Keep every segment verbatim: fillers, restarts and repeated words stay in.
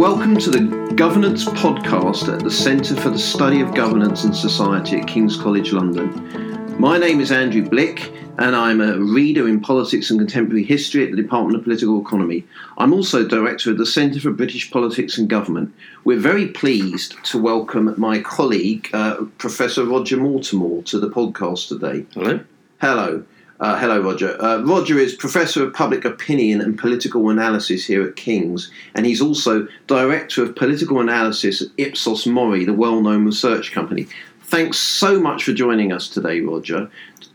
Welcome to the Governance Podcast at the Centre for the Study of Governance and Society at King's College London. My name is Andrew Blick and I'm a reader in politics and contemporary history at the Department of Political Economy. I'm also director of the Centre for British Politics and Government. We're very pleased to welcome my colleague, uh, Professor Roger Mortimore, to the podcast today. Hello. Hello. Uh, hello, Roger. Uh, Roger is Professor of Public Opinion and Political Analysis here at King's, and he's also Director of Political Analysis at Ipsos Mori, the well-known research company. Thanks so much for joining us today, Roger.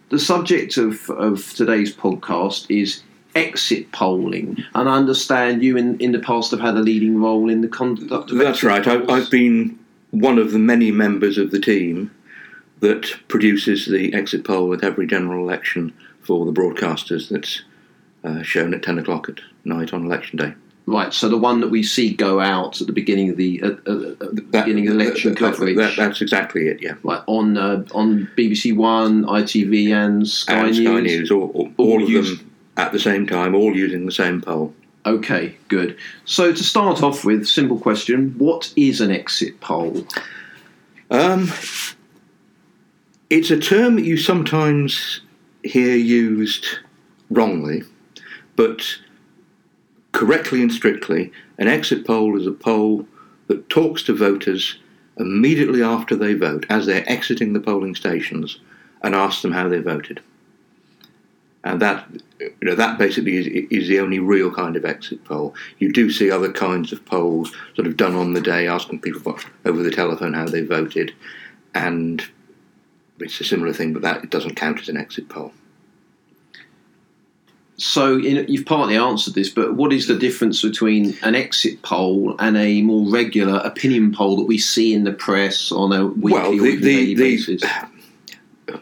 The subject of, of today's podcast is exit polling, and I understand you in, in the past have had a leading role in the conduct of That's right. I, I've been one of the many members of the team that produces the exit poll at every general election for the broadcasters that's uh, shown at ten o'clock at night on election day. Right, so the one that we see go out at the beginning of the, uh, uh, at the that, beginning of election that, that, coverage. That, that's exactly it, yeah. Right, on uh, on B B C One, I T V and Sky and News. Sky News, all, all, all, all of used... them at the same time, all using the same poll. Okay, good. So to start off with, simple question, what is an exit poll? Um, it's a term that you sometimes hear used wrongly, but correctly and strictly, an exit poll is a poll that talks to voters immediately after they vote, as they're exiting the polling stations, and asks them how they voted. And that, you know, that basically is, is the only real kind of exit poll. You do see other kinds of polls sort of done on the day, asking people what, over the telephone how they voted, and it's a similar thing, but that it doesn't count as an exit poll. So in, you've partly answered this, but what is the difference between an exit poll and a more regular opinion poll that we see in the press on a weekly well, the, or the, daily the, basis? The,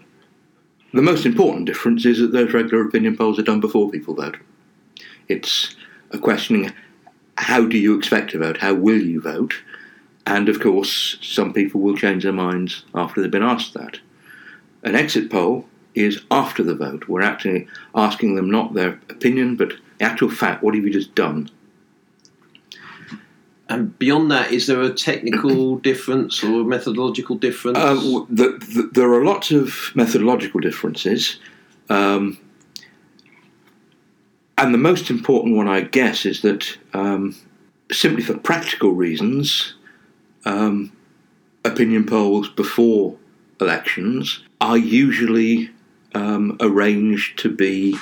the most important difference is that those regular opinion polls are done before people vote. It's a questioning, how do you expect to vote? How will you vote? And, of course, some people will change their minds after they've been asked that. An exit poll is after the vote. We're actually asking them not their opinion, but the actual fact. What have you just done? And beyond that, is there a technical difference or a methodological difference? Uh, the, the, there are lots of methodological differences. Um, and the most important one, I guess, is that um, simply for practical reasons, um, opinion polls before elections are usually um, arranged to be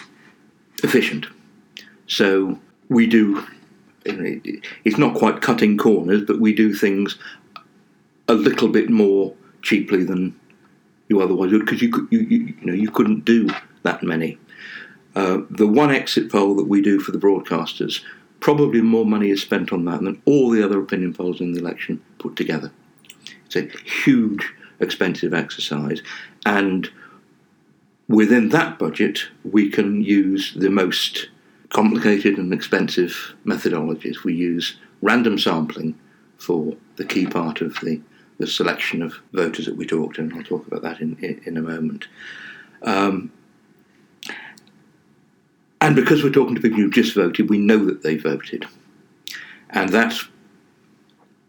efficient. So we do, it's not quite cutting corners, but we do things a little bit more cheaply than you otherwise would, because you, you, you know, you couldn't do that many. Uh, the one exit poll that we do for the broadcasters, probably more money is spent on that than all the other opinion polls in the election put together. It's a huge expensive exercise, and within that budget we can use the most complicated and expensive methodologies. We use random sampling for the key part of the, the selection of voters that we talk to, and I'll talk about that in, in, in a moment. Um, and because we're talking to people who've just voted, we know that they voted. And that's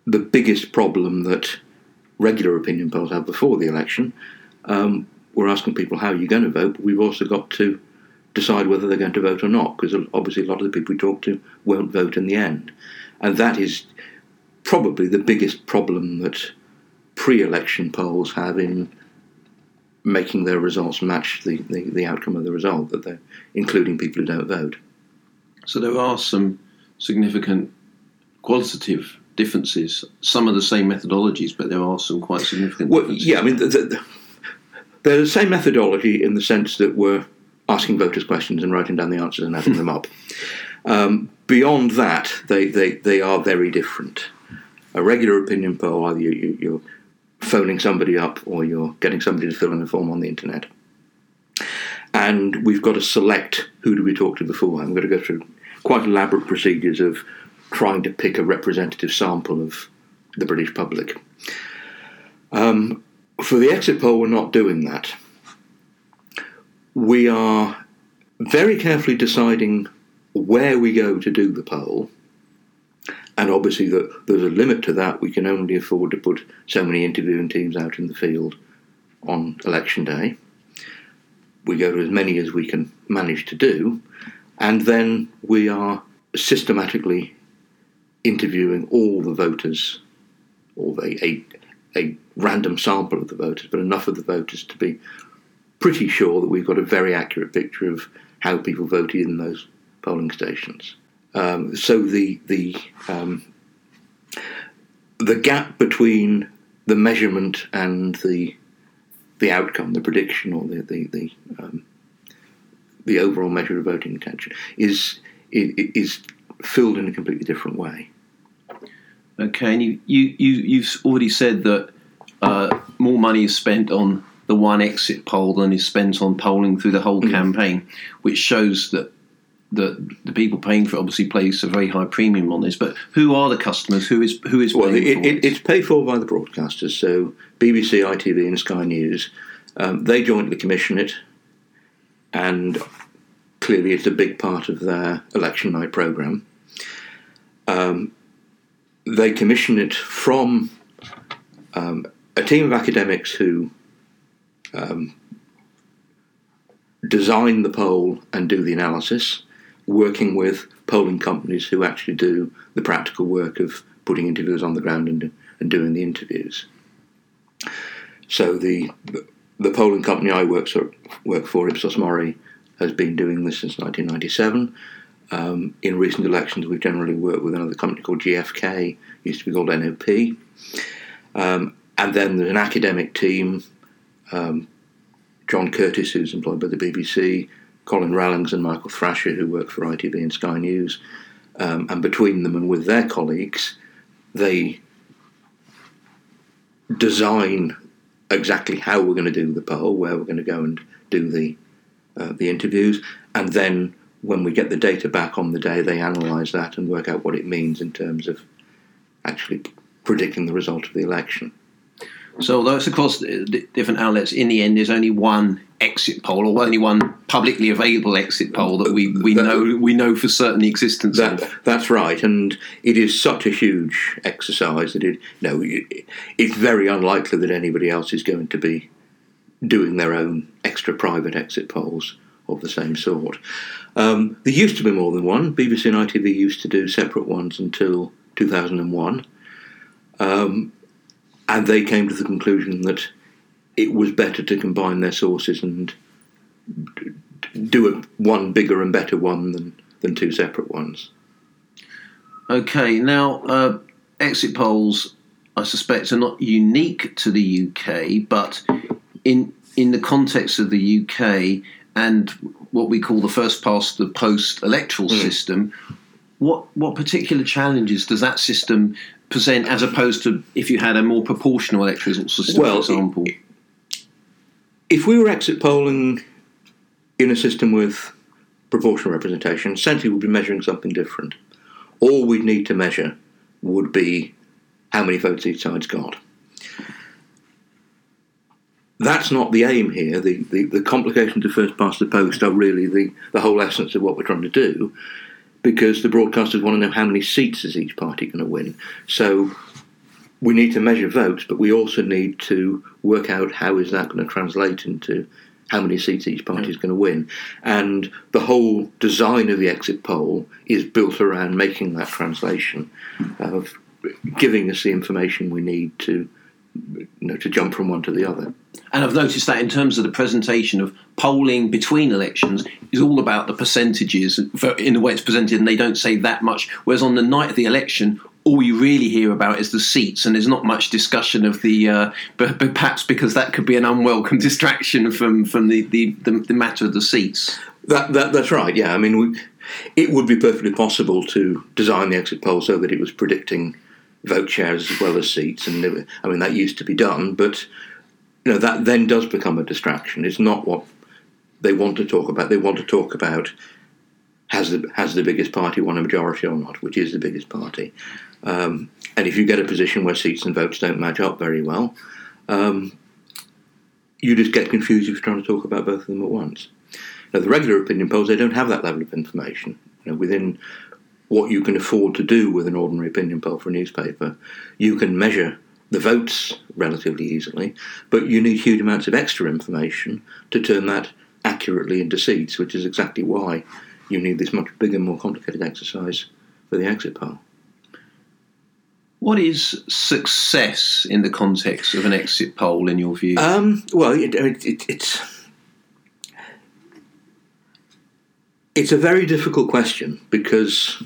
the biggest problem that regular opinion polls have before the election. Um, we're asking people, how are you going to vote? But we've also got to decide whether they're going to vote or not, because obviously a lot of the people we talk to won't vote in the end. And that is probably the biggest problem that pre-election polls have in making their results match the, the, the outcome of the result, that they're including people who don't vote. So there are some significant qualitative differences. Some of the same methodologies, but there are some quite significant differences. Well, yeah, I mean, the, the, they're the same methodology in the sense that we're asking voters questions and writing down the answers and adding them up. Um, beyond that, they, they, they are very different. A regular opinion poll, either you, you, you're phoning somebody up or you're getting somebody to fill in a form on the internet. And we've got to select who do we talk to beforehand. We've got to go through quite elaborate procedures of trying to pick a representative sample of the British public. Um, for the exit poll, we're not doing that. We are very carefully deciding where we go to do the poll And obviously that there's a limit to that. We can only afford to put so many interviewing teams out in the field on election day. We go to as many as we can manage to do, and then we are systematically interviewing all the voters, or a, a, a random sample of the voters, but enough of the voters to be pretty sure that we've got a very accurate picture of how people voted in those polling stations. Um, so the the um, the gap between the measurement and the the outcome, the prediction, or the the the, um, the overall measure of voting intention, is is filled in a completely different way. Okay, and you you, you you've already said that uh, more money is spent on the one exit poll than is spent on polling through the whole mm. campaign, which shows that. The, the people paying for it obviously place a very high premium on this, but who are the customers? Who is who is paying well, it, for it? It's paid for by the broadcasters, so B B C, I T V and Sky News. Um, they jointly commission it, and clearly it's a big part of their election night programme. Um, they commission it from um, a team of academics who um, design the poll and do the analysis, working with polling companies who actually do the practical work of putting interviewers on the ground and, and doing the interviews. So the the polling company I work for, work for Ipsos Mori, has been doing this since nineteen ninety-seven. Um, in recent elections, we've generally worked with another company called G F K, used to be called N O P. Um, and then there's an academic team, um, John Curtice, who's employed by the B B C, Colin Rallings and Michael Thrasher, who work for I T V and Sky News, um, and between them and with their colleagues, they design exactly how we're going to do the poll, where we're going to go and do the uh, the interviews, and then when we get the data back on the day, they analyse that and work out what it means in terms of actually predicting the result of the election. So although it's across different outlets, in the end there's only one exit poll, or only one publicly available exit poll that we, we that, know we know for certain the existence that, of. That's right, and it is such a huge exercise that it no, it, it's very unlikely that anybody else is going to be doing their own extra private exit polls of the same sort. Um, there used to be more than one. B B C and I T V used to do separate ones until two thousand one. Um, And they came to the conclusion that it was better to combine their sources and do a, one bigger and better one than, than two separate ones. Okay, now uh, exit polls, I suspect, are not unique to the U K, but in in the context of the U K and what we call the first past the post electoral mm. system, what what particular challenges does that system present as opposed to if you had a more proportional electoral system, well, for example? If we were exit polling in a system with proportional representation, essentially we'd be measuring something different. All we'd need to measure would be how many votes each side's got. That's not the aim here. The, the, the complications of first past the post are really the, the whole essence of what we're trying to do, because the broadcasters want to know how many seats is each party going to win. So we need to measure votes, but we also need to work out how is that going to translate into how many seats each party is going to win. And the whole design of the exit poll is built around making that translation, of giving us the information we need to, you know, to jump from one to the other. And I've noticed that in terms of the presentation of polling between elections is all about the percentages in the way it's presented, and they don't say that much. Whereas on the night of the election, all you really hear about is the seats, and there's not much discussion of the, uh, but, but perhaps because that could be an unwelcome distraction from, from the, the, the, the matter of the seats. That, that That's right, yeah. I mean, we, it would be perfectly possible to design the exit poll so that it was predicting vote shares as well as seats, and it, I mean, that used to be done, but you know, that then does become a distraction. It's not what they want to talk about. They want to talk about has the has the biggest party won a majority or not, which is the biggest party. Um, and if you get a position where seats and votes don't match up very well, um, you just get confused if you're trying to talk about both of them at once. Now, the regular opinion polls, they don't have that level of information. You know, within what you can afford to do with an ordinary opinion poll for a newspaper. You can measure the votes relatively easily, but you need huge amounts of extra information to turn that accurately into seats, which is exactly why you need this much bigger, more complicated exercise for the exit poll. What is success in the context of an exit poll, in your view? Um, well, it, it, it, it's it's a very difficult question, because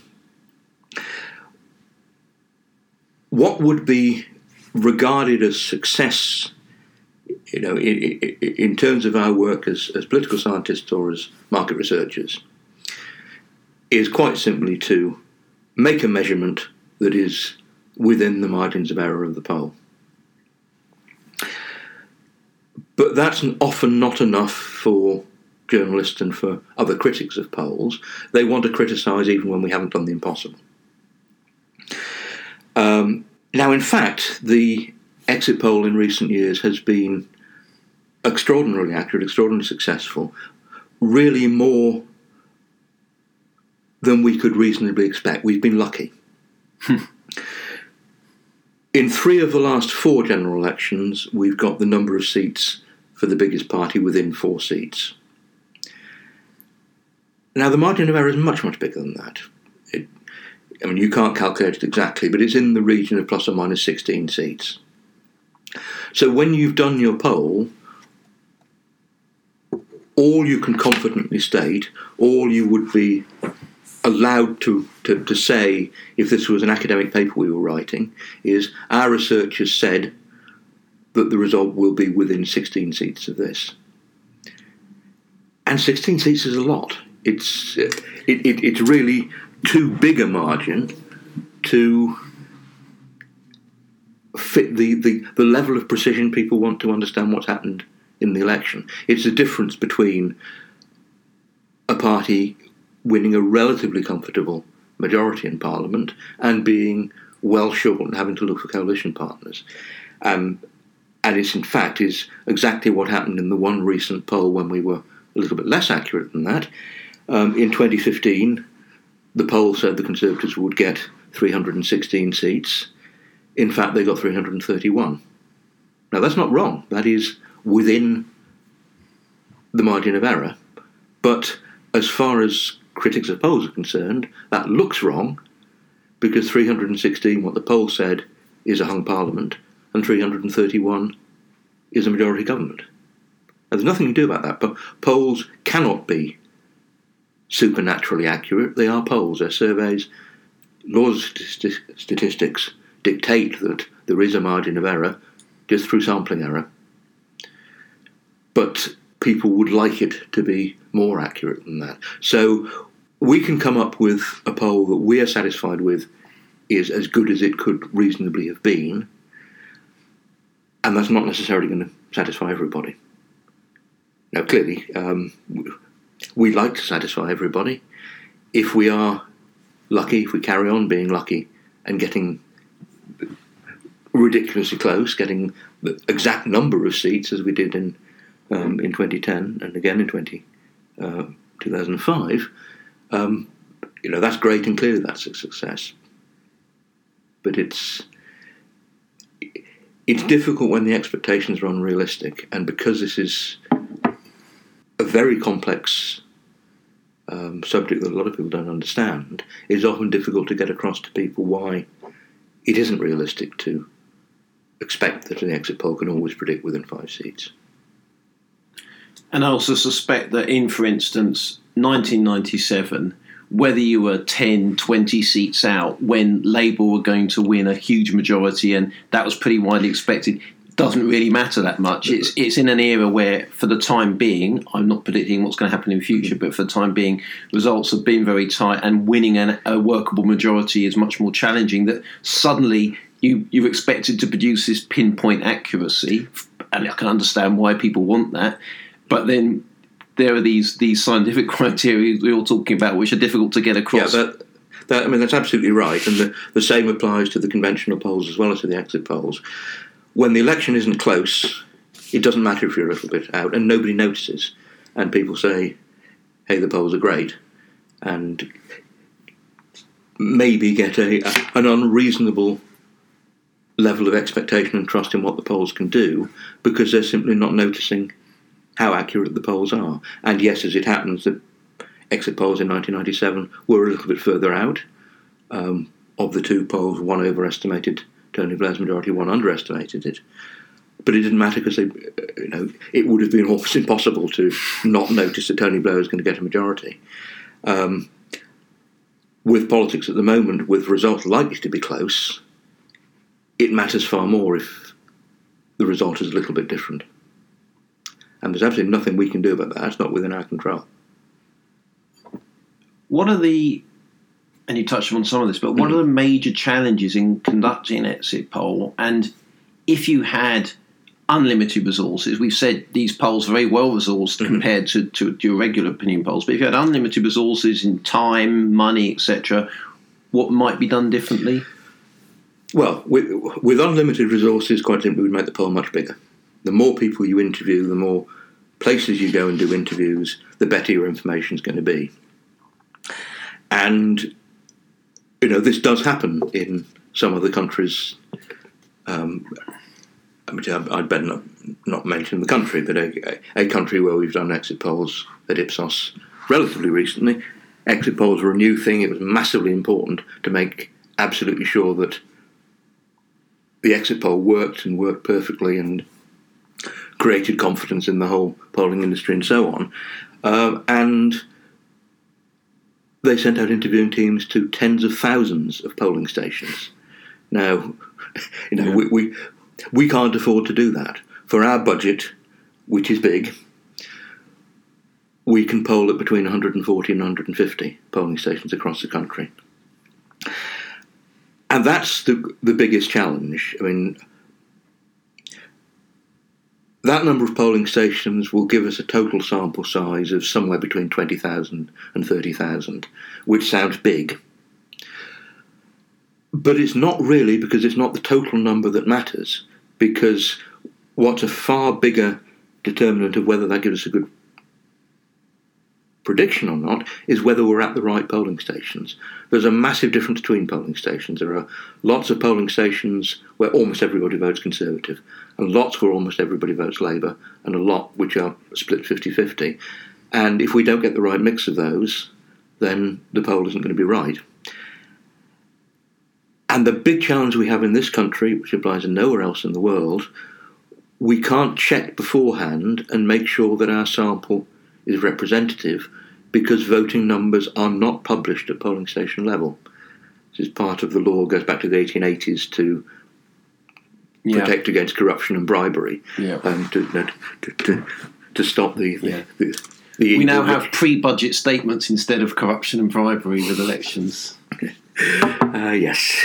what would be regarded as success, you know, in, in terms of our work as, as political scientists or as market researchers, is quite simply to make a measurement that is within the margins of error of the poll. But that's often not enough for journalists and for other critics of polls. They want to criticise even when we haven't done the impossible. Um, now, in fact, the exit poll in recent years has been extraordinarily accurate, extraordinarily successful, really more than we could reasonably expect. We've been lucky. In three of the last four general elections, we've got the number of seats for the biggest party within four seats. Now, the margin of error is much, much bigger than that. It, I mean, you can't calculate it exactly, but it's in the region of plus or minus sixteen seats. So when you've done your poll, all you can confidently state, all you would be allowed to, to, to say, if this was an academic paper we were writing, is our researchers said that the result will be within sixteen seats of this. And sixteen seats is a lot. It's it, it, it's really too big a margin to fit the, the, the level of precision people want to understand what's happened in the election. It's the difference between a party winning a relatively comfortable majority in Parliament and being well short and having to look for coalition partners. Um, and it's in fact is exactly what happened in the one recent poll when we were a little bit less accurate than that. Um, in twenty fifteen, the poll said the Conservatives would get three hundred sixteen seats. In fact, they got three hundred thirty-one. Now, that's not wrong. That is within the margin of error. But as far as critics of polls are concerned, that looks wrong, because three hundred sixteen, what the poll said, is a hung parliament, and three hundred thirty-one is a majority government. And there's nothing you can do about that. But polls cannot be supernaturally accurate. They are polls. They're surveys. Laws of statistics dictate that there is a margin of error just through sampling error. But people would like it to be more accurate than that. So we can come up with a poll that we are satisfied with is as good as it could reasonably have been, and that's not necessarily going to satisfy everybody. Now, clearly, um, we like to satisfy everybody. If we are lucky, if we carry on being lucky and getting ridiculously close, getting the exact number of seats as we did in um, in twenty ten and again in twenty, uh, two thousand five, um, you know, that's great and clearly that's a success. But it's it's difficult when the expectations are unrealistic, and because this is a very complex um, subject that a lot of people don't understand, it's often difficult to get across to people why it isn't realistic to expect that an exit poll can always predict within five seats. And I also suspect that in, for instance, nineteen ninety-seven, whether you were ten, twenty seats out when Labour were going to win a huge majority, and that was pretty widely expected, doesn't really matter that much. It's it's in an era where, for the time being, I'm not predicting what's going to happen in future, but for the time being, results have been very tight, and winning an, a workable majority is much more challenging. That suddenly you, you're expected to produce this pinpoint accuracy, and I can understand why people want that, but then there are these, these scientific criteria we're all talking about which are difficult to get across. Yeah, but that, I mean, that's absolutely right, and the, the same applies to the conventional polls as well as to the exit polls. When the election isn't close, it doesn't matter if you're a little bit out, and nobody notices. And people say, hey, the polls are great. And maybe get a, a an unreasonable level of expectation and trust in what the polls can do, because they're simply not noticing how accurate the polls are. And yes, as it happens, the exit polls in nineteen ninety-seven were a little bit further out. Um, of the two polls, one overestimated Tony Blair's majority, one underestimated it. But it didn't matter, because they, you know, it would have been almost impossible to not notice that Tony Blair was going to get a majority. Um, with politics at the moment, with results likely to be close, it matters far more if the result is a little bit different. And there's absolutely nothing we can do about that. It's not within our control. What are the, and you touched on some of this, but what mm. are the major challenges in conducting an exit poll? And if you had unlimited resources, we've said these polls are very well resourced mm-hmm. compared to, to your regular opinion polls, but if you had unlimited resources in time, money, et cetera, what might be done differently? Well, with, with unlimited resources, quite simply, we'd make the poll much bigger. The more people you interview, the more places you go and do interviews, the better your information's going to be. And, you know, this does happen in some of the countries. Um, I mean, I'd better not, not mention the country, but a, a country where we've done exit polls at Ipsos relatively recently. Exit polls were a new thing. It was massively important to make absolutely sure that the exit poll worked and worked perfectly and created confidence in the whole polling industry and so on. Um, and they sent out interviewing teams to tens of thousands of polling stations. Now, you know, yeah. we, we we can't afford to do that. For our budget, which is big, we can poll at between one hundred forty and one hundred fifty polling stations across the country. And that's the the biggest challenge. I mean, that number of polling stations will give us a total sample size of somewhere between twenty thousand and thirty thousand, which sounds big. But it's not really, because it's not the total number that matters, because what's a far bigger determinant of whether that gives us a good prediction or not is whether we're at the right polling stations. There's a massive difference between polling stations. There are lots of polling stations where almost everybody votes Conservative, and lots where almost everybody votes Labour, and a lot which are split fifty-fifty. And if we don't get the right mix of those, then the poll isn't going to be right. And the big challenge we have in this country, which applies to nowhere else in the world, we can't check beforehand and make sure that our sample is representative, because voting numbers are not published at polling station level. This is part of the law, goes back to the eighteen eighties to yeah. protect against corruption and bribery, yeah. um, to, to, to, to stop the... the, yeah. the, the we now election. Have pre-budget statements instead of corruption and bribery with elections. Uh, yes.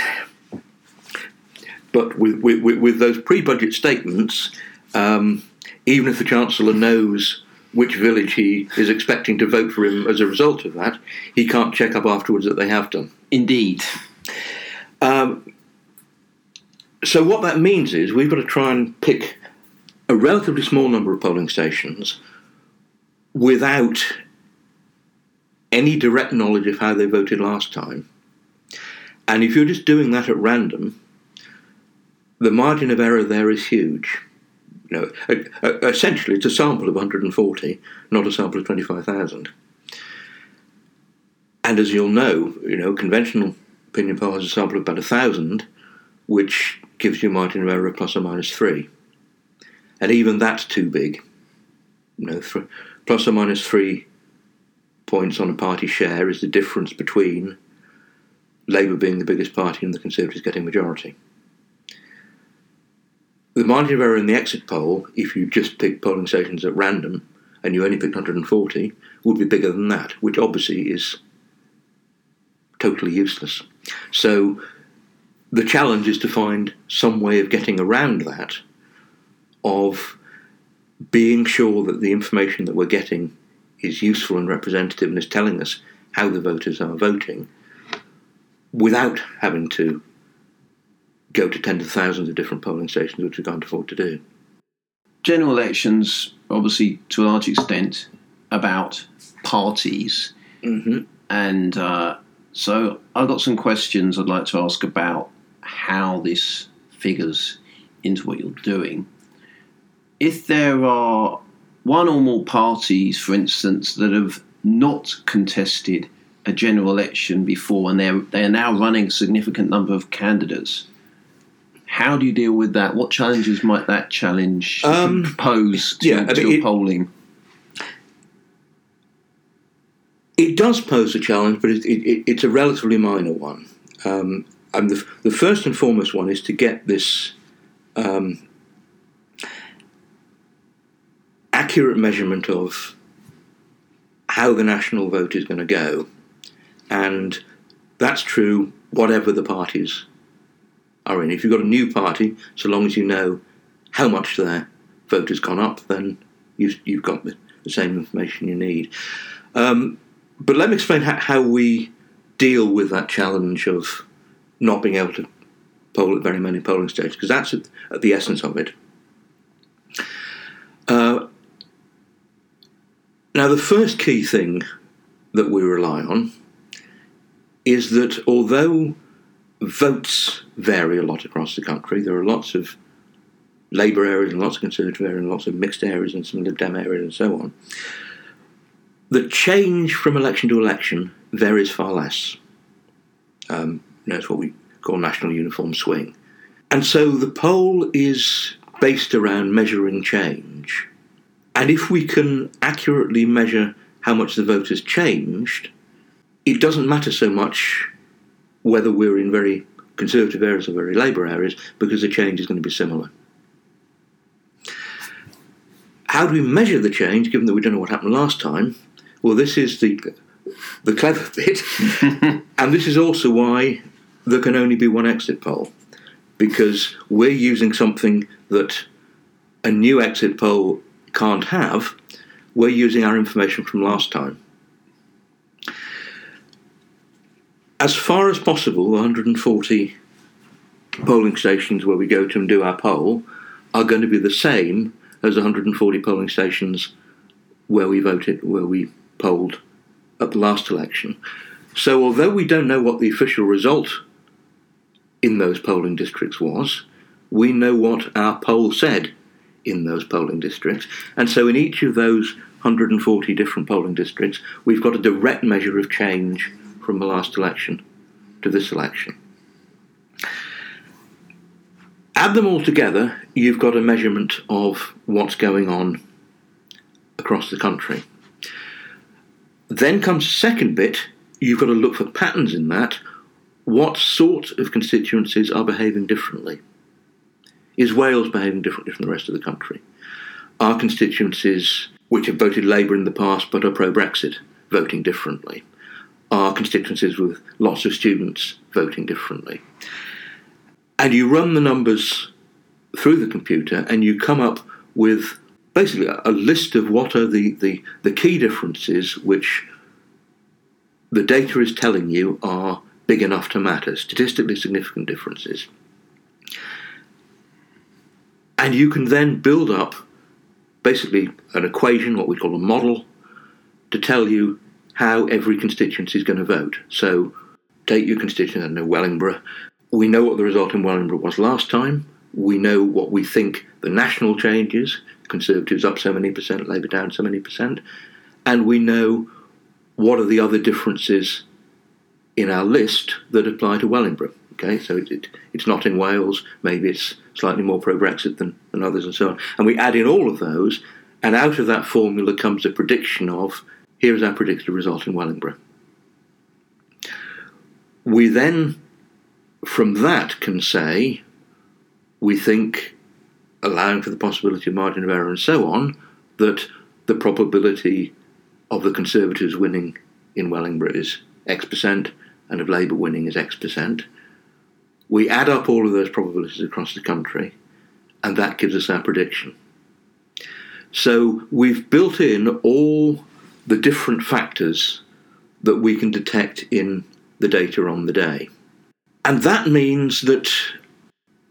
But with, with, with those pre-budget statements, um, even if the Chancellor knows which village he is expecting to vote for him as a result of that, he can't check up afterwards that they have done. Indeed. Um, so what that means is we've got to try and pick a relatively small number of polling stations without any direct knowledge of how they voted last time. And if you're just doing that at random, the margin of error there is huge. You know, essentially, it's a sample of one hundred forty, not a sample of twenty-five thousand. And as you'll know, you know, conventional opinion poll has a sample of about one thousand, which gives you a margin of error of plus or minus three. And even that's too big. You know, th- plus or minus three points on a party share is the difference between Labour being the biggest party and the Conservatives getting majority. The margin of error in the exit poll, if you just pick polling stations at random and you only picked one hundred forty, would be bigger than that, which obviously is totally useless. So the challenge is to find some way of getting around that, of being sure that the information that we're getting is useful and representative and is telling us how the voters are voting, without having to go to tens of thousands of different polling stations, which we can't afford to do. General elections, obviously, to a large extent, about parties. Mm-hmm. And uh, So I've got some questions I'd like to ask about how this figures into what you're doing. If there are one or more parties, for instance, that have not contested a general election before and they're, they're now running a significant number of candidates, how do you deal with that? What challenges might that challenge um, pose to, yeah, to your it, polling? It does pose a challenge, but it, it, it's a relatively minor one. Um, and the, the first and foremost one is to get this um, accurate measurement of how the national vote is going to go. And that's true whatever the parties are in. If you've got a new party, so long as you know how much their vote has gone up, then you've, you've got the same information you need. Um, but let me explain how, how we deal with that challenge of not being able to poll at very many polling stations, because that's at, at the essence of it. Uh, now, the first key thing that we rely on is that although votes vary a lot across the country, there are lots of Labour areas and lots of Conservative areas and lots of mixed areas and some Lib Dem areas and so on, the change from election to election varies far less. Um, you know, it's what we call national uniform swing. And so the poll is based around measuring change. And if we can accurately measure how much the vote has changed, it doesn't matter so much whether we're in very Conservative areas or very Labour areas, because the change is going to be similar. How do we measure the change, given that we don't know what happened last time? Well, this is the the clever bit, and this is also why there can only be one exit poll, because we're using something that a new exit poll can't have. We're using our information from last time. As far as possible, one hundred forty polling stations where we go to and do our poll are going to be the same as one hundred forty polling stations where we voted, where we polled at the last election. So although we don't know what the official result in those polling districts was, we know what our poll said in those polling districts. And so in each of those one hundred forty different polling districts, we've got a direct measure of change from the last election to this election. Add them all together, you've got a measurement of what's going on across the country. Then comes the second bit. You've got to look for patterns in that. What sort of constituencies are behaving differently? Is Wales behaving differently from the rest of the country? Are constituencies which have voted Labour in the past but are pro-Brexit voting differently? Are constituencies with lots of students voting differently? And you run the numbers through the computer and you come up with basically a list of what are the, the, the key differences which the data is telling you are big enough to matter, statistically significant differences. And you can then build up basically an equation, what we call a model, to tell you how every constituency is going to vote. So take your constituency, I don't know, Wellingborough. We know what the result in Wellingborough was last time. We know what we think the national change is. Conservatives up so many percent, Labour down so many percent. And we know what are the other differences in our list that apply to Wellingborough. Okay, so it, it, it's not in Wales. Maybe it's slightly more pro-Brexit than, than others and so on. And we add in all of those, and out of that formula comes a prediction of, here is our predicted result in Wellingborough. We then, from that, can say, we think, allowing for the possibility of margin of error and so on, that the probability of the Conservatives winning in Wellingborough is X percent and of Labour winning is X percent. We add up all of those probabilities across the country and that gives us our prediction. So we've built in all the different factors that we can detect in the data on the day. And that means that,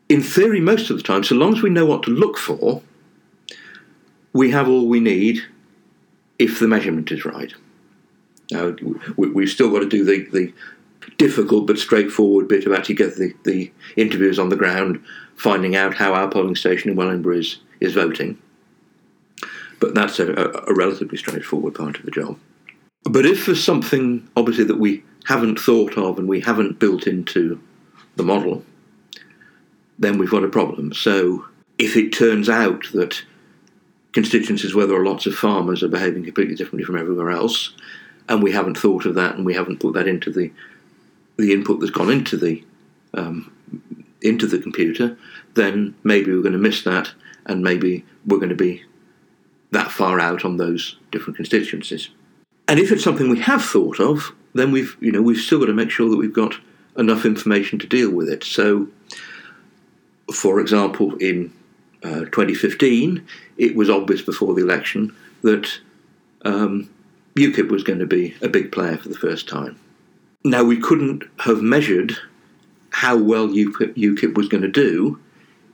in theory, most of the time, so long as we know what to look for, we have all we need if the measurement is right. Now, we've still got to do the, the difficult but straightforward bit of actually getting the, the interviews on the ground, finding out how our polling station in Wellingborough is, is voting. But that's a, a relatively straightforward part of the job. But if there's something, obviously, that we haven't thought of and we haven't built into the model, then we've got a problem. So if it turns out that constituencies where there are lots of farmers are behaving completely differently from everywhere else, and we haven't thought of that and we haven't put that into the the input that's gone into the um, into the computer, then maybe we're going to miss that, and maybe we're going to be that far out on those different constituencies. And if it's something we have thought of, then we've you know we've still got to make sure that we've got enough information to deal with it. So, for example, in uh, twenty fifteen, it was obvious before the election that um, UKIP was going to be a big player for the first time. Now, we couldn't have measured how well UKIP was going to do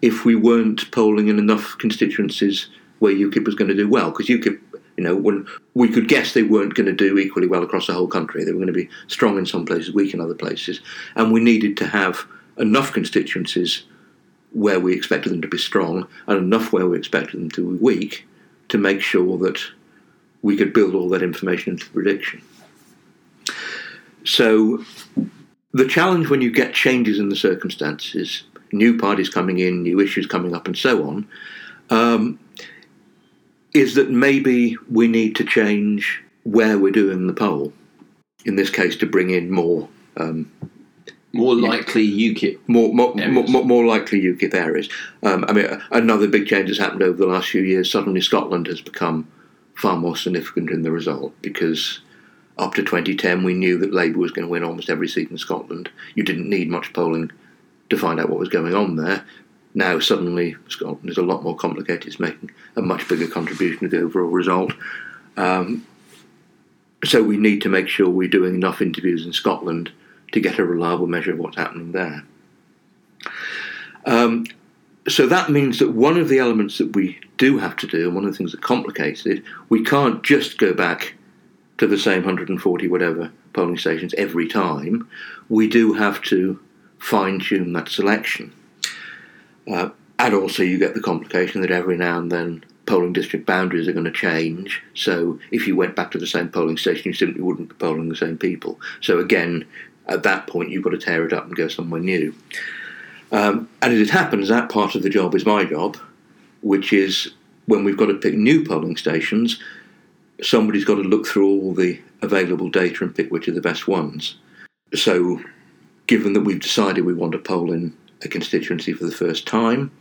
if we weren't polling in enough constituencies where UKIP was going to do well, because UKIP, you know, when we could guess they weren't going to do equally well across the whole country. They were going to be strong in some places, weak in other places, and we needed to have enough constituencies where we expected them to be strong and enough where we expected them to be weak to make sure that we could build all that information into the prediction. So the challenge when you get changes in the circumstances, new parties coming in, new issues coming up and so on, um, is that maybe we need to change where we're doing the poll, in this case to bring in more... Um, More likely UKIP. More more, more, more likely UKIP areas. Um, I mean, another big change that's happened over the last few years, suddenly Scotland has become far more significant in the result, because up to twenty ten we knew that Labour was going to win almost every seat in Scotland. You didn't need much polling to find out what was going on there. Now suddenly Scotland is a lot more complicated. It's making a much bigger contribution to the overall result. Um, so we need to make sure we're doing enough interviews in Scotland to get a reliable measure of what's happening there. Um, so that means that one of the elements that we do have to do, and one of the things that complicates it, we can't just go back to the same one hundred forty-whatever polling stations every time. We do have to fine-tune that selection. Uh, and also you get the complication that every now and then polling district boundaries are going to change, so if you went back to the same polling station, you simply wouldn't be polling the same people. So again, at that point, you've got to tear it up and go somewhere new. Um, and as it happens, that part of the job is my job, which is when we've got to pick new polling stations, somebody's got to look through all the available data and pick which are the best ones. So, given that we've decided we want to poll in a constituency for the first time,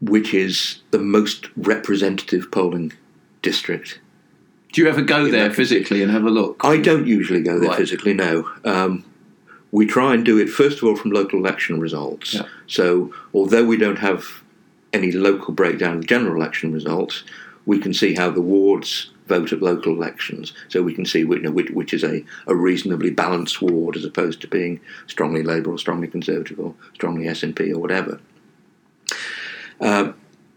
which is the most representative polling district. Do you ever go there physically and have a look? I don't usually go there right. physically, no. Um, we try and do it, first of all, from local election results. Yeah. So although we don't have any local breakdown of the general election results, we can see how the wards vote at local elections. So we can see which, you know, which, which is a, a reasonably balanced ward as opposed to being strongly Labour or strongly Conservative or strongly S N P or whatever. Uh,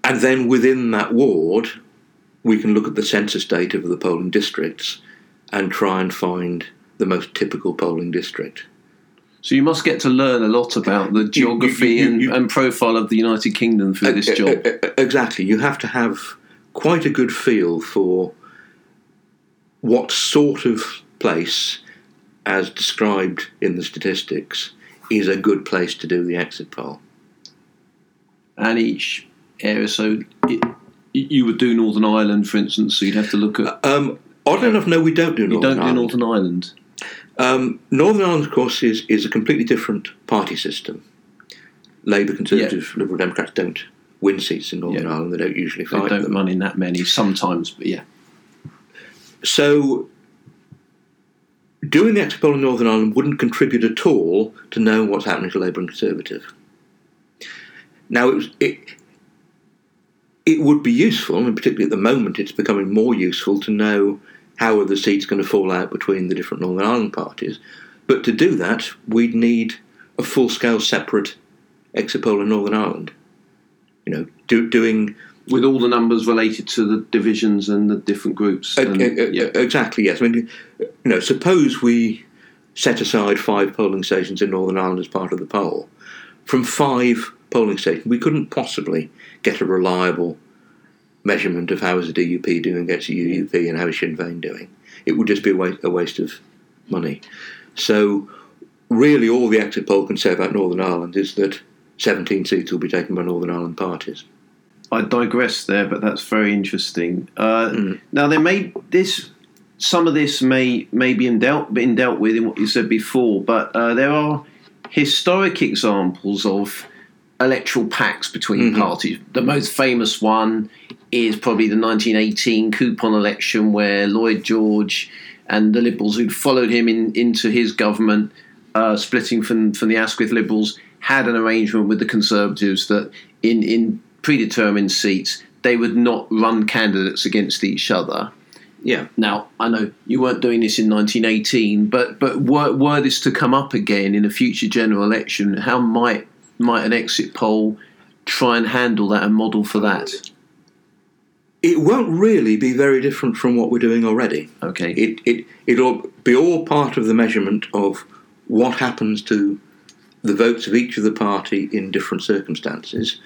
and then within that ward, we can look at the census data of the polling districts and try and find the most typical polling district. So you must get to learn a lot about the geography you, you, you, you, and, and profile of the United Kingdom through uh, this job. Uh, uh, exactly. You have to have quite a good feel for what sort of place, as described in the statistics, is a good place to do the exit poll. And each area, so it, you would do Northern Ireland, for instance, so you'd have to look at... Um, oddly enough, no, we don't do Northern Ireland. You don't do Northern Ireland? Um, Northern Ireland, of course, is, is a completely different party system. Labour, Conservative, yeah. Liberal Democrats don't win seats in Northern yeah. Ireland. They don't usually fight them. They don't run in that many sometimes, but yeah. So doing the exit poll in Northern Ireland wouldn't contribute at all to knowing what's happening to Labour and Conservative. Now, it, was, it it would be useful, and particularly at the moment it's becoming more useful, to know how are the seats going to fall out between the different Northern Ireland parties. But to do that, we'd need a full-scale separate exit poll in Northern Ireland. You know, do, doing... With all the numbers related to the divisions and the different groups. And, uh, uh, yeah. Exactly, yes. I mean, you know, suppose we set aside five polling stations in Northern Ireland as part of the poll. From five polling stations, we couldn't possibly get a reliable measurement of how is the D U P doing against the U U P and how is Sinn Féin doing. It would just be a waste, a waste of money. So really all the exit poll can say about Northern Ireland is that seventeen seats will be taken by Northern Ireland parties. I digress there, but that's very interesting. Uh, mm. Now, there may this some of this may may be in dealt been dealt with in what you said before, but uh, there are historic examples of electoral pacts between mm-hmm. parties. The most famous one is probably the nineteen eighteen Coupon election, where Lloyd George and the Liberals who followed him in, into his government, uh, splitting from from the Asquith Liberals, had an arrangement with the Conservatives that in in predetermined seats, they would not run candidates against each other. Yeah. Now, I know you weren't doing this in nineteen eighteen, but but were, were this to come up again in a future general election, how might might an exit poll try and handle that and model for that? It won't really be very different from what we're doing already. Okay. It it it'll be all part of the measurement of what happens to the votes of each of the party in different circumstances.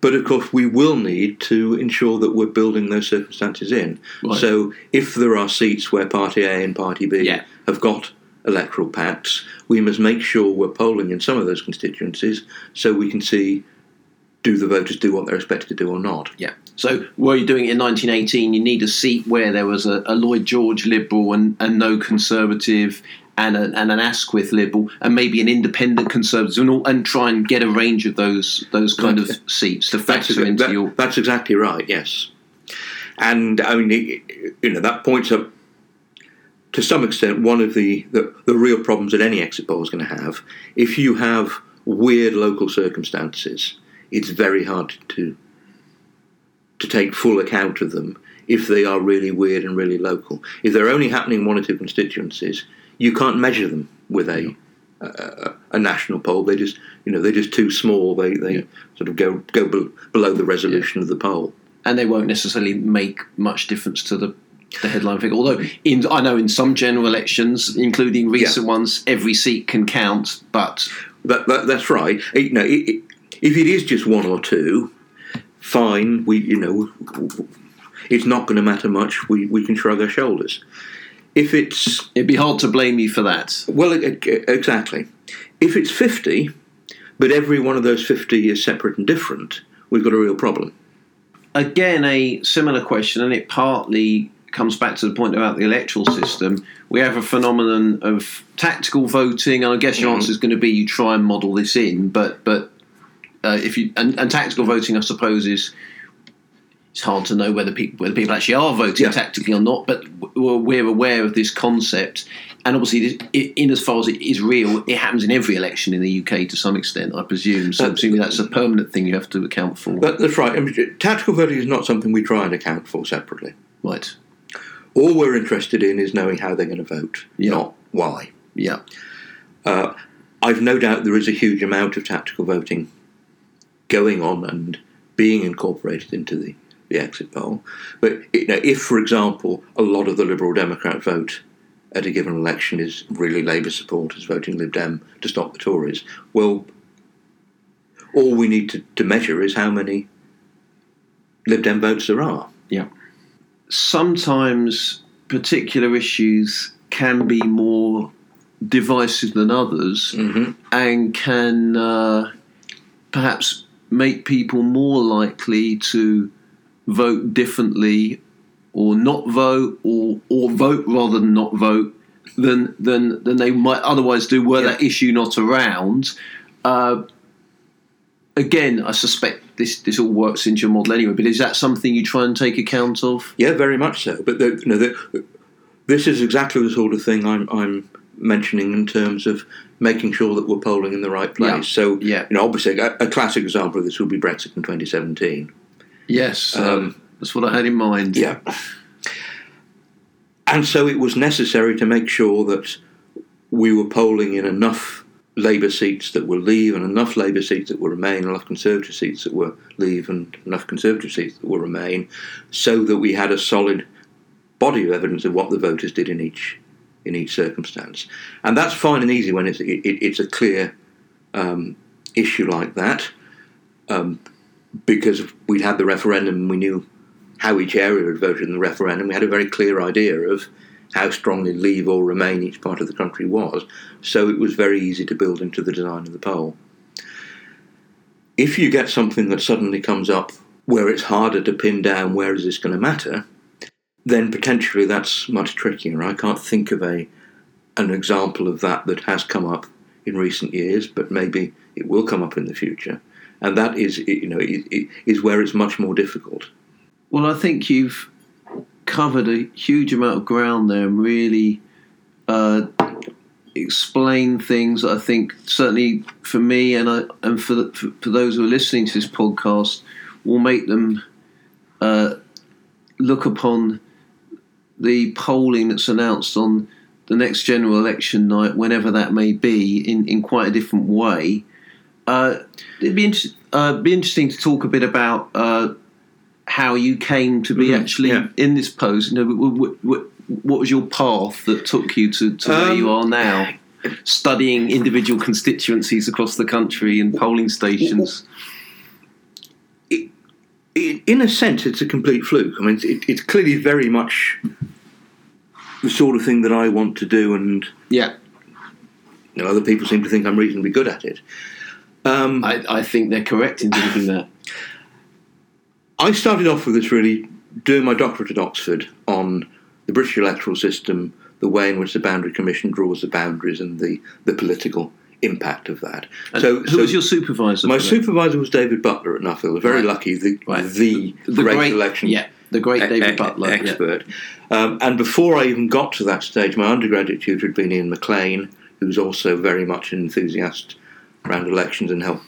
But, of course, we will need to ensure that we're building those circumstances in. Right. So if there are seats where Party A and Party B yeah. have got electoral pacts, we must make sure we're polling in some of those constituencies so we can see, do the voters do what they're expected to do or not? Yeah. So were you doing it in nineteen eighteen, you need a seat where there was a, a Lloyd George Liberal and, and no Conservative and, a, and an Asquith Liberal and maybe an independent Conservative and, all, and try and get a range of those those kind of seats to factor that's, into that, your... That's exactly right, yes. And, I mean, it, you know, that points up to some extent one of the, the, the real problems that any exit poll is going to have. If you have weird local circumstances, it's very hard to to take full account of them if they are really weird and really local. If they're only happening in one or two constituencies, you can't measure them with a yeah. uh, a national poll. They just you know they're just too small. They they yeah. sort of go go be- below the resolution yeah. of the poll, and they won't necessarily make much difference to the. The headline figure, although in, I know in some general elections, including recent yeah. ones, every seat can count. But that, that, that's right. You know, it, it, if it is just one or two, fine. We, you know, it's not going to matter much. We we can shrug our shoulders. If it's, it'd be hard to blame you for that. Well, it, it, exactly. If it's fifty, but every one of those fifty is separate and different, we've got a real problem. Again, a similar question, and it partly comes back to the point about the electoral system. We have a phenomenon of tactical voting, and I guess your mm-hmm. answer is going to be you try and model this in, but but uh, if you and, and tactical voting, I suppose, is it's hard to know whether people whether people actually are voting yeah. tactically or not. But we're aware of this concept, and obviously, it, in as far as it is real, it happens in every election in the U K to some extent, I presume. So, presumably, that's a permanent thing you have to account for. That, that's right. I mean, tactical voting is not something we try and account for separately. Right. All we're interested in is knowing how they're going to vote, yeah. not why. Yeah. Uh, I've no doubt there is a huge amount of tactical voting going on and being incorporated into the, the exit poll. But you know, if, for example, a lot of the Liberal Democrat vote at a given election is really Labour supporters voting Lib Dem to stop the Tories, well, all we need to, to measure is how many Lib Dem votes there are. Yeah. Sometimes particular issues can be more divisive than others mm-hmm. and can uh, perhaps make people more likely to vote differently or not vote or, or vote rather than not vote than, than, than they might otherwise do were yeah. that issue not around. Uh, again, I suspect This this all works into your model anyway, but is that something you try and take account of? Yeah, very much so. But the, you know, the, this is exactly the sort of thing I'm I'm mentioning in terms of making sure that we're polling in the right place. Yeah. So, yeah. you know, obviously, a, a classic example of this would be Brexit in twenty seventeen. Yes, um, um, that's what I had in mind. Yeah, and so it was necessary to make sure that we were polling in enough Labour seats that will leave and enough Labour seats that will remain, enough Conservative seats that will leave and enough Conservative seats that will remain, so that we had a solid body of evidence of what the voters did in each in each circumstance. And that's fine and easy when it's it, it's a clear um, issue like that, um, because we'd had the referendum and we knew how each area had voted in the referendum. We had a very clear idea of how strongly Leave or Remain each part of the country was, so it was very easy to build into the design of the poll. If you get something that suddenly comes up where it's harder to pin down where is this going to matter, then potentially that's much trickier. I can't think of a an example of that that has come up in recent years, but maybe it will come up in the future. And that is, you know, is where it's much more difficult. Well, I think you've covered a huge amount of ground there and really uh, explained things, I think, certainly for me and I, and for, the, for for those who are listening to this podcast, will make them uh, look upon the polling that's announced on the next general election night, whenever that may be, in, in quite a different way. Uh, it'd be, inter- uh, be interesting to talk a bit about uh, how you came to be mm-hmm. actually yeah. in this post. You know, what, what, what was your path that took you to, to um, where you are now, studying individual constituencies across the country and polling stations? It, it, in a sense, it's a complete fluke. I mean, it, it's clearly very much the sort of thing that I want to do, and yeah, you know, other people seem to think I'm reasonably good at it. Um, I, I think they're correct in thinking that. I started off with this really doing my doctorate at Oxford on the British electoral system, the way in which the Boundary Commission draws the boundaries and the, the political impact of that. And so, who so was your supervisor? My supervisor was David Butler at Nuffield. Very right. lucky, the right. the, the, the great, great election. Yeah. The great David e- Butler. Expert. Yeah. Um, and before I even got to that stage, my undergraduate tutor had been Ian McLean, who's also very much an enthusiast around elections and helped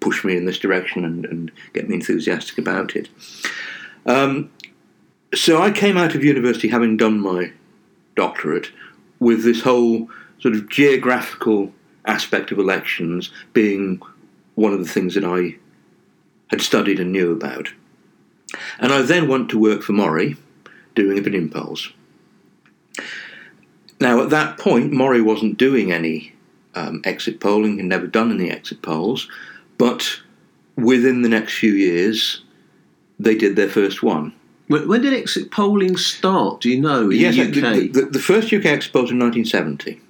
push me in this direction and, and get me enthusiastic about it. Um, so I came out of university having done my doctorate with this whole sort of geographical aspect of elections being one of the things that I had studied and knew about. And I then went to work for Mori, doing opinion polls. Now, at that point, Mori wasn't doing any um, exit polling, had never done any exit polls, but within the next few years, they did their first one. When, when did exit polling start, do you know, in yes, the U K? Yes, the, the, the first U K exit polls in nineteen seventy.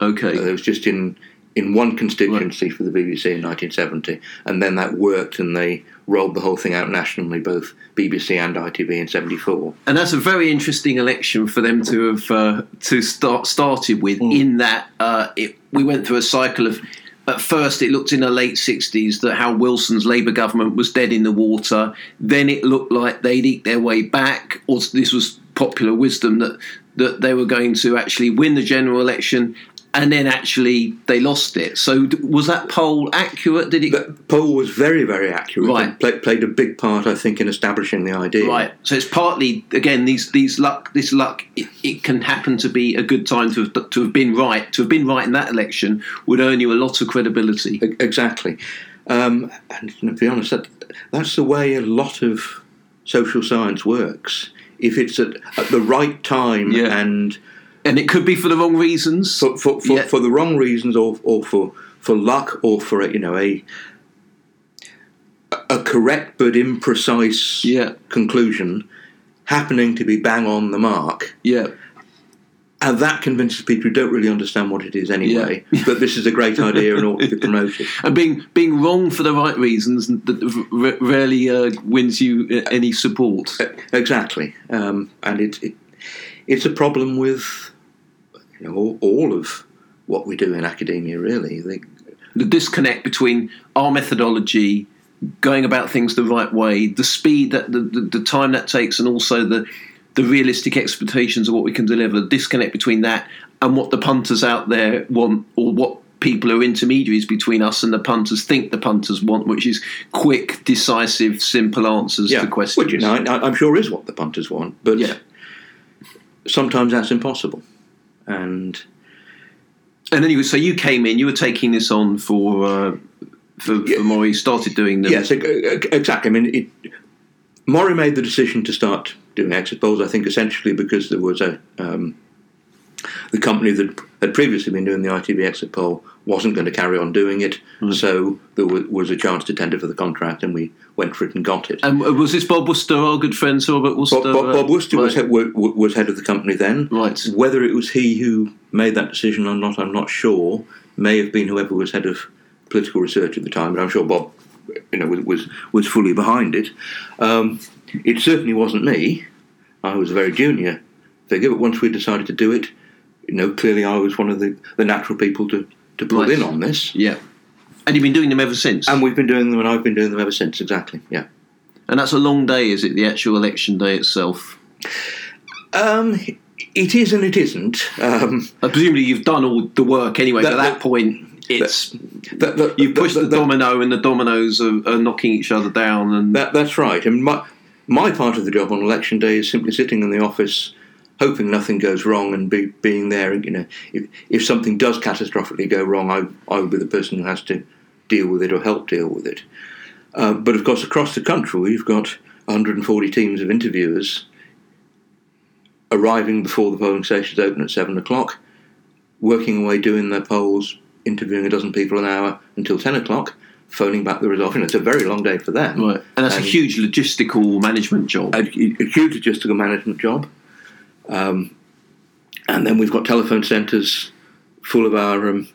Okay. Uh, it was just in, in one constituency right. for the B B C in nineteen seventy, and then that worked and they rolled the whole thing out nationally, both B B C and I T V in seventy-four. And that's a very interesting election for them to have uh, to start started with. Mm. In that uh, it, we went through a cycle of, at first it looked in the late sixties that how Wilson's Labour government was dead in the water. Then it looked like they'd eat their way back, or this was popular wisdom that that they were going to actually win the general election. And then actually they lost it. So was that poll accurate? Did it? The poll was very, very accurate. Right. It play, played a big part, I think, in establishing the idea. Right. So it's partly, again, these these luck. This luck, it, it can happen to be a good time to have, to have been right. To have been right in that election would earn you a lot of credibility. Exactly. Um, and to be honest, that, that's the way a lot of social science works. If it's at, at the right time yeah. and... And it could be for the wrong reasons. For for, for, yeah. for the wrong reasons, or or for, for luck, or for a, you know a a correct but imprecise yeah. conclusion happening to be bang on the mark. Yeah, and that convinces people who don't really understand what it is anyway yeah. that this is a great idea and ought to be promoted. And being being wrong for the right reasons that rarely uh, wins you any support. Exactly, um, and it. it It's a problem with you know, all, all of what we do in academia, really. They, the disconnect between our methodology, going about things the right way, the speed, that the, the, the time that takes, and also the, the realistic expectations of what we can deliver, the disconnect between that and what the punters out there want, or what people who are intermediaries between us and the punters think the punters want, which is quick, decisive, simple answers yeah. to questions. Which, you know, I, I'm sure is what the punters want, but... Yeah. Sometimes that's impossible. And and anyway, so you came in, you were taking this on for, uh, for, for Mori, started doing them. Yes, exactly. I mean, it, Mori made the decision to start doing exit polls, I think, essentially because there was a um, The company that had previously been doing the I T V exit poll wasn't going to carry on doing it, mm. so there w- was a chance to tender for the contract, and we went for it and got it. And um, was this Bob Worcester, our good friend, Sir Bob Worcester? Bob, Bob, Bob Worcester right. was, head, w- was head of the company then. Right. Whether it was he who made that decision or not, I'm not sure. May have been whoever was head of political research at the time, but I'm sure Bob, you know, was was fully behind it. Um, it certainly wasn't me. I was a very junior figure, but once we decided to do it, you know, clearly I was one of the, the natural people to, to pull right. in on this. Yeah. And you've been doing them ever since? And we've been doing them, and I've been doing them ever since, exactly, yeah. And that's a long day, is it, the actual election day itself? Um, it is and it isn't. Um, uh, presumably you've done all the work anyway, that, but at that point... It's that, that, you push that, that, the domino, that, and the dominoes are, are knocking each other down. And that, that's right. And my my part of the job on election day is simply sitting in the office, hoping nothing goes wrong, and be, being there. You know, if if something does catastrophically go wrong, I I will be the person who has to deal with it or help deal with it. Uh, but of course, across the country, we've got one hundred forty teams of interviewers arriving before the polling stations open at seven o'clock, working away doing their polls, interviewing a dozen people an hour until ten o'clock, phoning back the results. You know, it's a very long day for them. Right. And that's and a huge logistical management job. A, a huge logistical management job. Um, and then we've got telephone centres full of our um,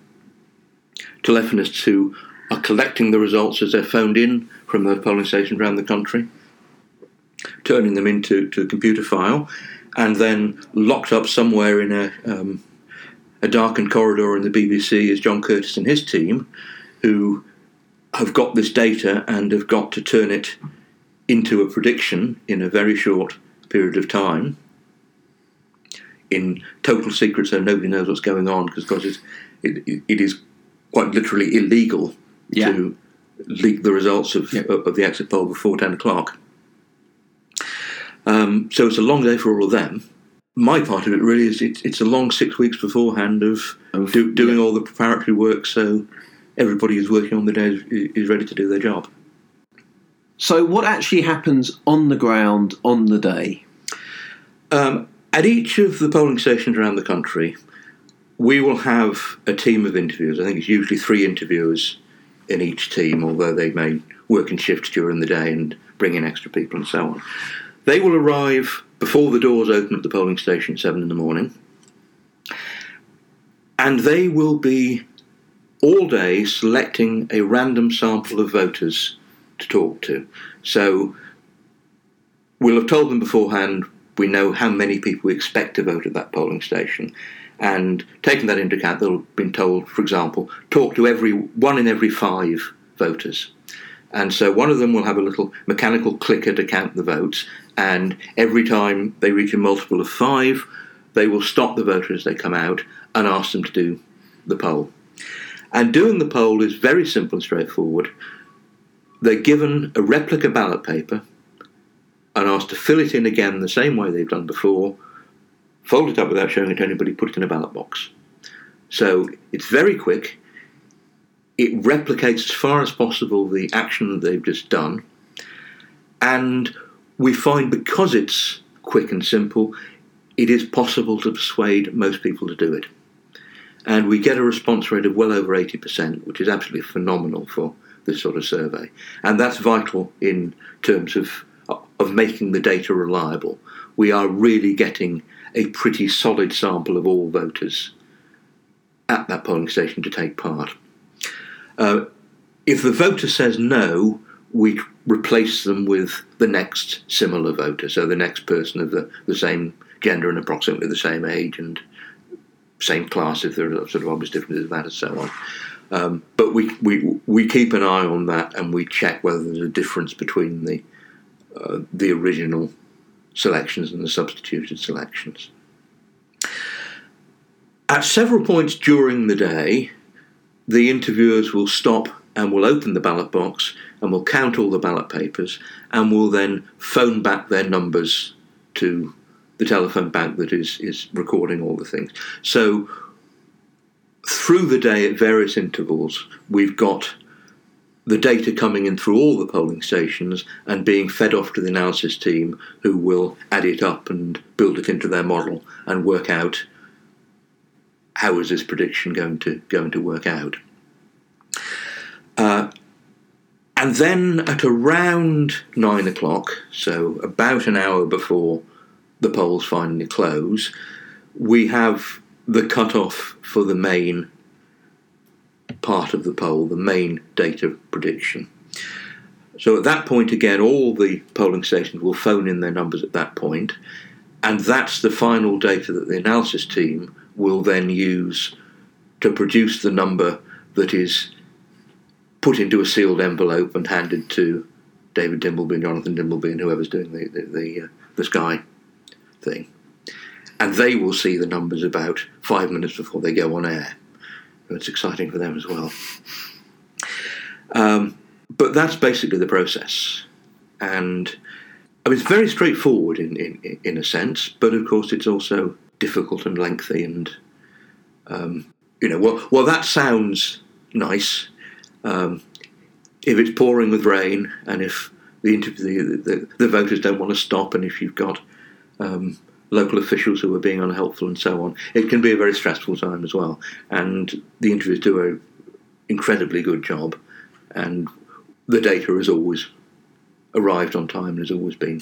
telephonists who are collecting the results as they're phoned in from those polling stations around the country, turning them into to the computer file, and then locked up somewhere in a... Um, A darkened corridor in the B B C is John Curtice and his team, who have got this data and have got to turn it into a prediction in a very short period of time, in total secret, so nobody knows what's going on, because it, it, it is quite literally illegal yeah. to leak the results of, yeah. of, of the exit poll before ten o'clock. Um, so it's a long day for all of them. My part of it really is it, it's a long six weeks beforehand of do, doing yeah. all the preparatory work, so everybody who's working on the day is, is ready to do their job. So what actually happens on the ground on the day? Um, at each of the polling stations around the country, we will have a team of interviewers. I think it's usually three interviewers in each team, although they may work in shifts during the day and bring in extra people and so on. They will arrive before the doors open at the polling station at seven in the morning, and they will be all day selecting a random sample of voters to talk to. So we'll have told them beforehand, we know how many people we expect to vote at that polling station, and taking that into account, they'll have been told, for example, talk to every one in every five voters. And so one of them will have a little mechanical clicker to count the votes, and every time they reach a multiple of five, they will stop the voter as they come out and ask them to do the poll. And doing the poll is very simple and straightforward. They're given a replica ballot paper and asked to fill it in again the same way they've done before, fold it up without showing it to anybody, put it in a ballot box. So it's very quick. It replicates as far as possible the action that they've just done. And we find, because it's quick and simple, it is possible to persuade most people to do it. And we get a response rate of well over eighty percent, which is absolutely phenomenal for this sort of survey. And that's vital in terms of, of making the data reliable. We are really getting a pretty solid sample of all voters at that polling station to take part. Uh, if the voter says no, we replace them with the next similar voter, so the next person of the, the same gender and approximately the same age and same class, if there are sort of obvious differences in that and so on. Um, but we, we we keep an eye on that, and we check whether there's a difference between the uh, the original selections and the substituted selections. At several points during the day, the interviewers will stop and will open the ballot box and will count all the ballot papers and will then phone back their numbers to the telephone bank that is, is recording all the things. So through the day at various intervals, we've got the data coming in through all the polling stations and being fed off to the analysis team, who will add it up and build it into their model and work out how is this prediction going to going to work out? Uh, and then at around nine o'clock, so about an hour before the polls finally close, we have the cut-off for the main part of the poll, the main date of prediction. So at that point, again, all the polling stations will phone in their numbers at that point, and that's the final data that the analysis team will then use to produce the number that is put into a sealed envelope and handed to David Dimbleby and Jonathan Dimbleby and whoever's doing the the, the, uh, the Sky thing. And they will see the numbers about five minutes before they go on air. So it's exciting for them as well. Um, but that's basically the process. And I mean, it's very straightforward in, in, in a sense, but of course it's also difficult and lengthy. And, um, you know, well, well, that sounds nice. Um, if it's pouring with rain and if the, the, the, the voters don't want to stop and if you've got um, local officials who are being unhelpful and so on, it can be a very stressful time as well. And the interviewers do an incredibly good job, and the data has always arrived on time and has always been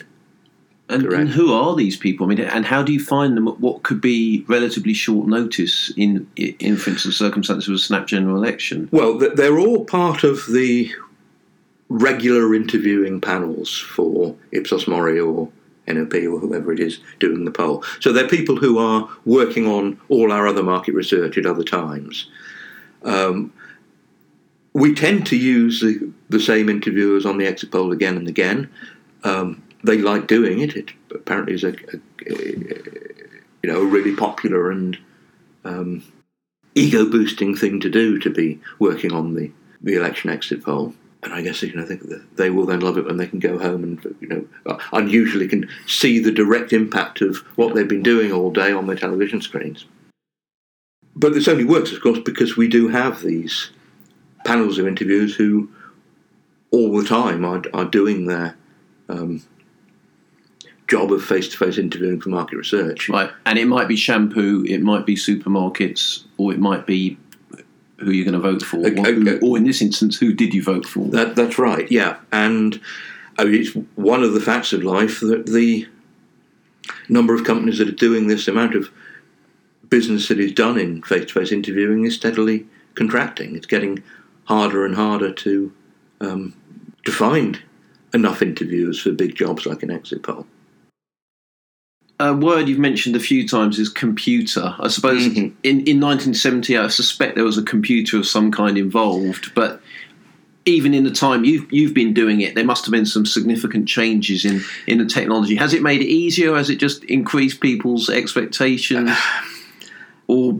and, correct. And who are these people? I mean, and how do you find them at what could be relatively short notice in, in for instance, circumstances of a snap general election? Well, they're all part of the regular interviewing panels for Ipsos Mori or N O P or whoever it is doing the poll. So they're people who are working on all our other market research at other times. Um, we tend to use the, the same interviewers on the exit poll again and again. Um, they like doing it. It apparently is a, a, a you know a really popular and um, ego-boosting thing to do, to be working on the, the election exit poll. And I guess you know, they will then love it when they can go home and you know, unusually can see the direct impact of what they've been doing all day on their television screens. But this only works, of course, because we do have these panels of interviewers who all the time are, are doing their um, job of face-to-face interviewing for market research. Right, and it might be shampoo, it might be supermarkets, or it might be who you're going to vote for, or, who, or in this instance, who did you vote for? That, that's right, yeah. And I mean, it's one of the facts of life that the number of companies that are doing this, the amount of business that is done in face-to-face interviewing is steadily contracting. It's getting harder and harder to um, to find enough interviewers for big jobs like an exit poll. A word you've mentioned a few times is computer. I suppose mm-hmm. in, in nineteen seventy, I suspect there was a computer of some kind involved, but even in the time you've, you've been doing it, there must have been some significant changes in, in the technology. Has it made it easier, or has it just increased people's expectations, uh, or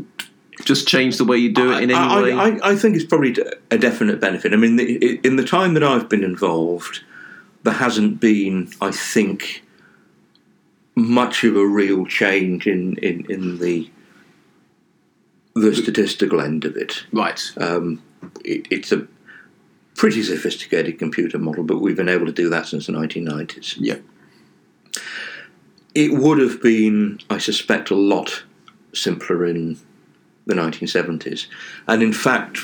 just changed the way you do it in any I, way? I, I think it's probably a definite benefit. I mean, in the time that I've been involved, there hasn't been, I think, much of a real change in, in, in the the statistical end of it. Right. Um, it, it's a pretty sophisticated computer model, but we've been able to do that since the nineteen nineties. Yeah. It would have been, I suspect, a lot simpler in the nineteen seventies. And in fact,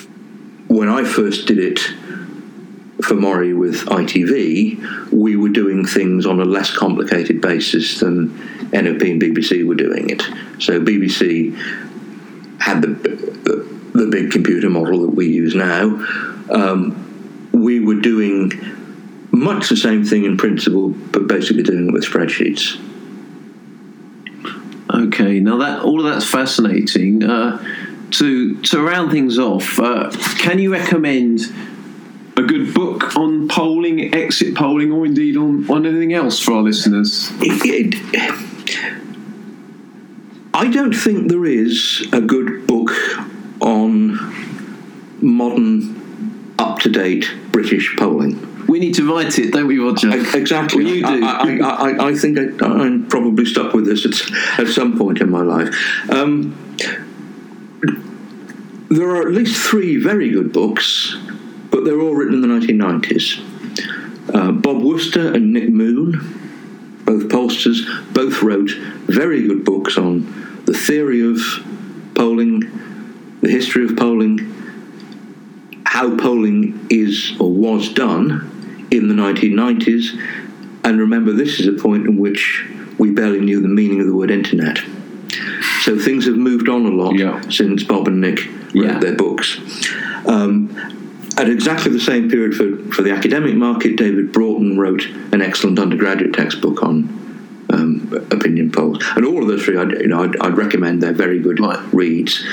when I first did it for Mori with I T V, we were doing things on a less complicated basis than N O P and B B C were doing it. So B B C had the the, the big computer model that we use now. Um, we were doing much the same thing in principle, but basically doing it with spreadsheets. Okay, now that all of that's fascinating. Uh, to to round things off, uh, can you recommend a good book on polling, exit polling, or indeed on, on anything else for our listeners? It, it, I don't think there is a good book on modern, up-to-date British polling. We need to write it, don't we, Roger? I, exactly. Well, you do. I, I, I, I think I, I'm probably stuck with this at, at some point in my life. Um, there are at least three very good books, but they're all written in the nineteen nineties. Uh, Bob Worcester and Nick Moon, both pollsters, both wrote very good books on the theory of polling, the history of polling, how polling is or was done in the nineteen nineties, and remember, this is a point in which we barely knew the meaning of the word internet. So things have moved on a lot yeah. since Bob and Nick yeah. wrote their books. Um, at exactly the same period for, for the academic market, David Broughton wrote an excellent undergraduate textbook on Um, opinion polls, and all of those three, I'd, you know, I'd, I'd recommend. They're very good right. reads.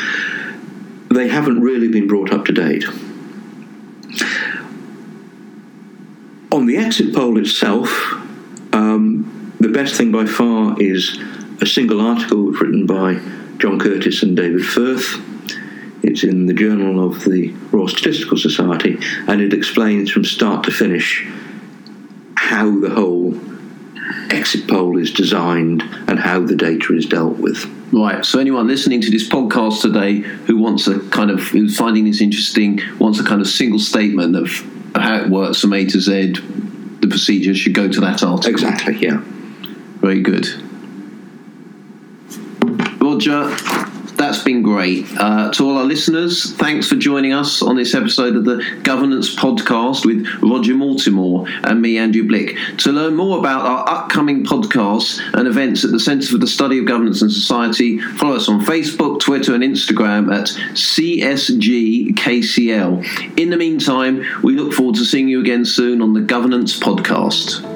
They haven't really been brought up to date. On the exit poll itself, um, the best thing by far is a single article written by John Curtice and David Firth. It's in the Journal of the Royal Statistical Society, and it explains from start to finish how the whole exit poll is designed and how the data is dealt with. Right, so anyone listening to this podcast today who wants a kind of, who's finding this interesting, wants a kind of single statement of how it works from A to Z, the procedure, should go to that article. Exactly, yeah. Very good. Roger, that's been great. Uh, to all our listeners, thanks for joining us on this episode of the Governance Podcast with Roger Mortimore and me, Andrew Blick. To learn more about our upcoming podcasts and events at the Centre for the Study of Governance and Society, follow us on Facebook, Twitter and Instagram at C S G K C L. In the meantime, we look forward to seeing you again soon on the Governance Podcast.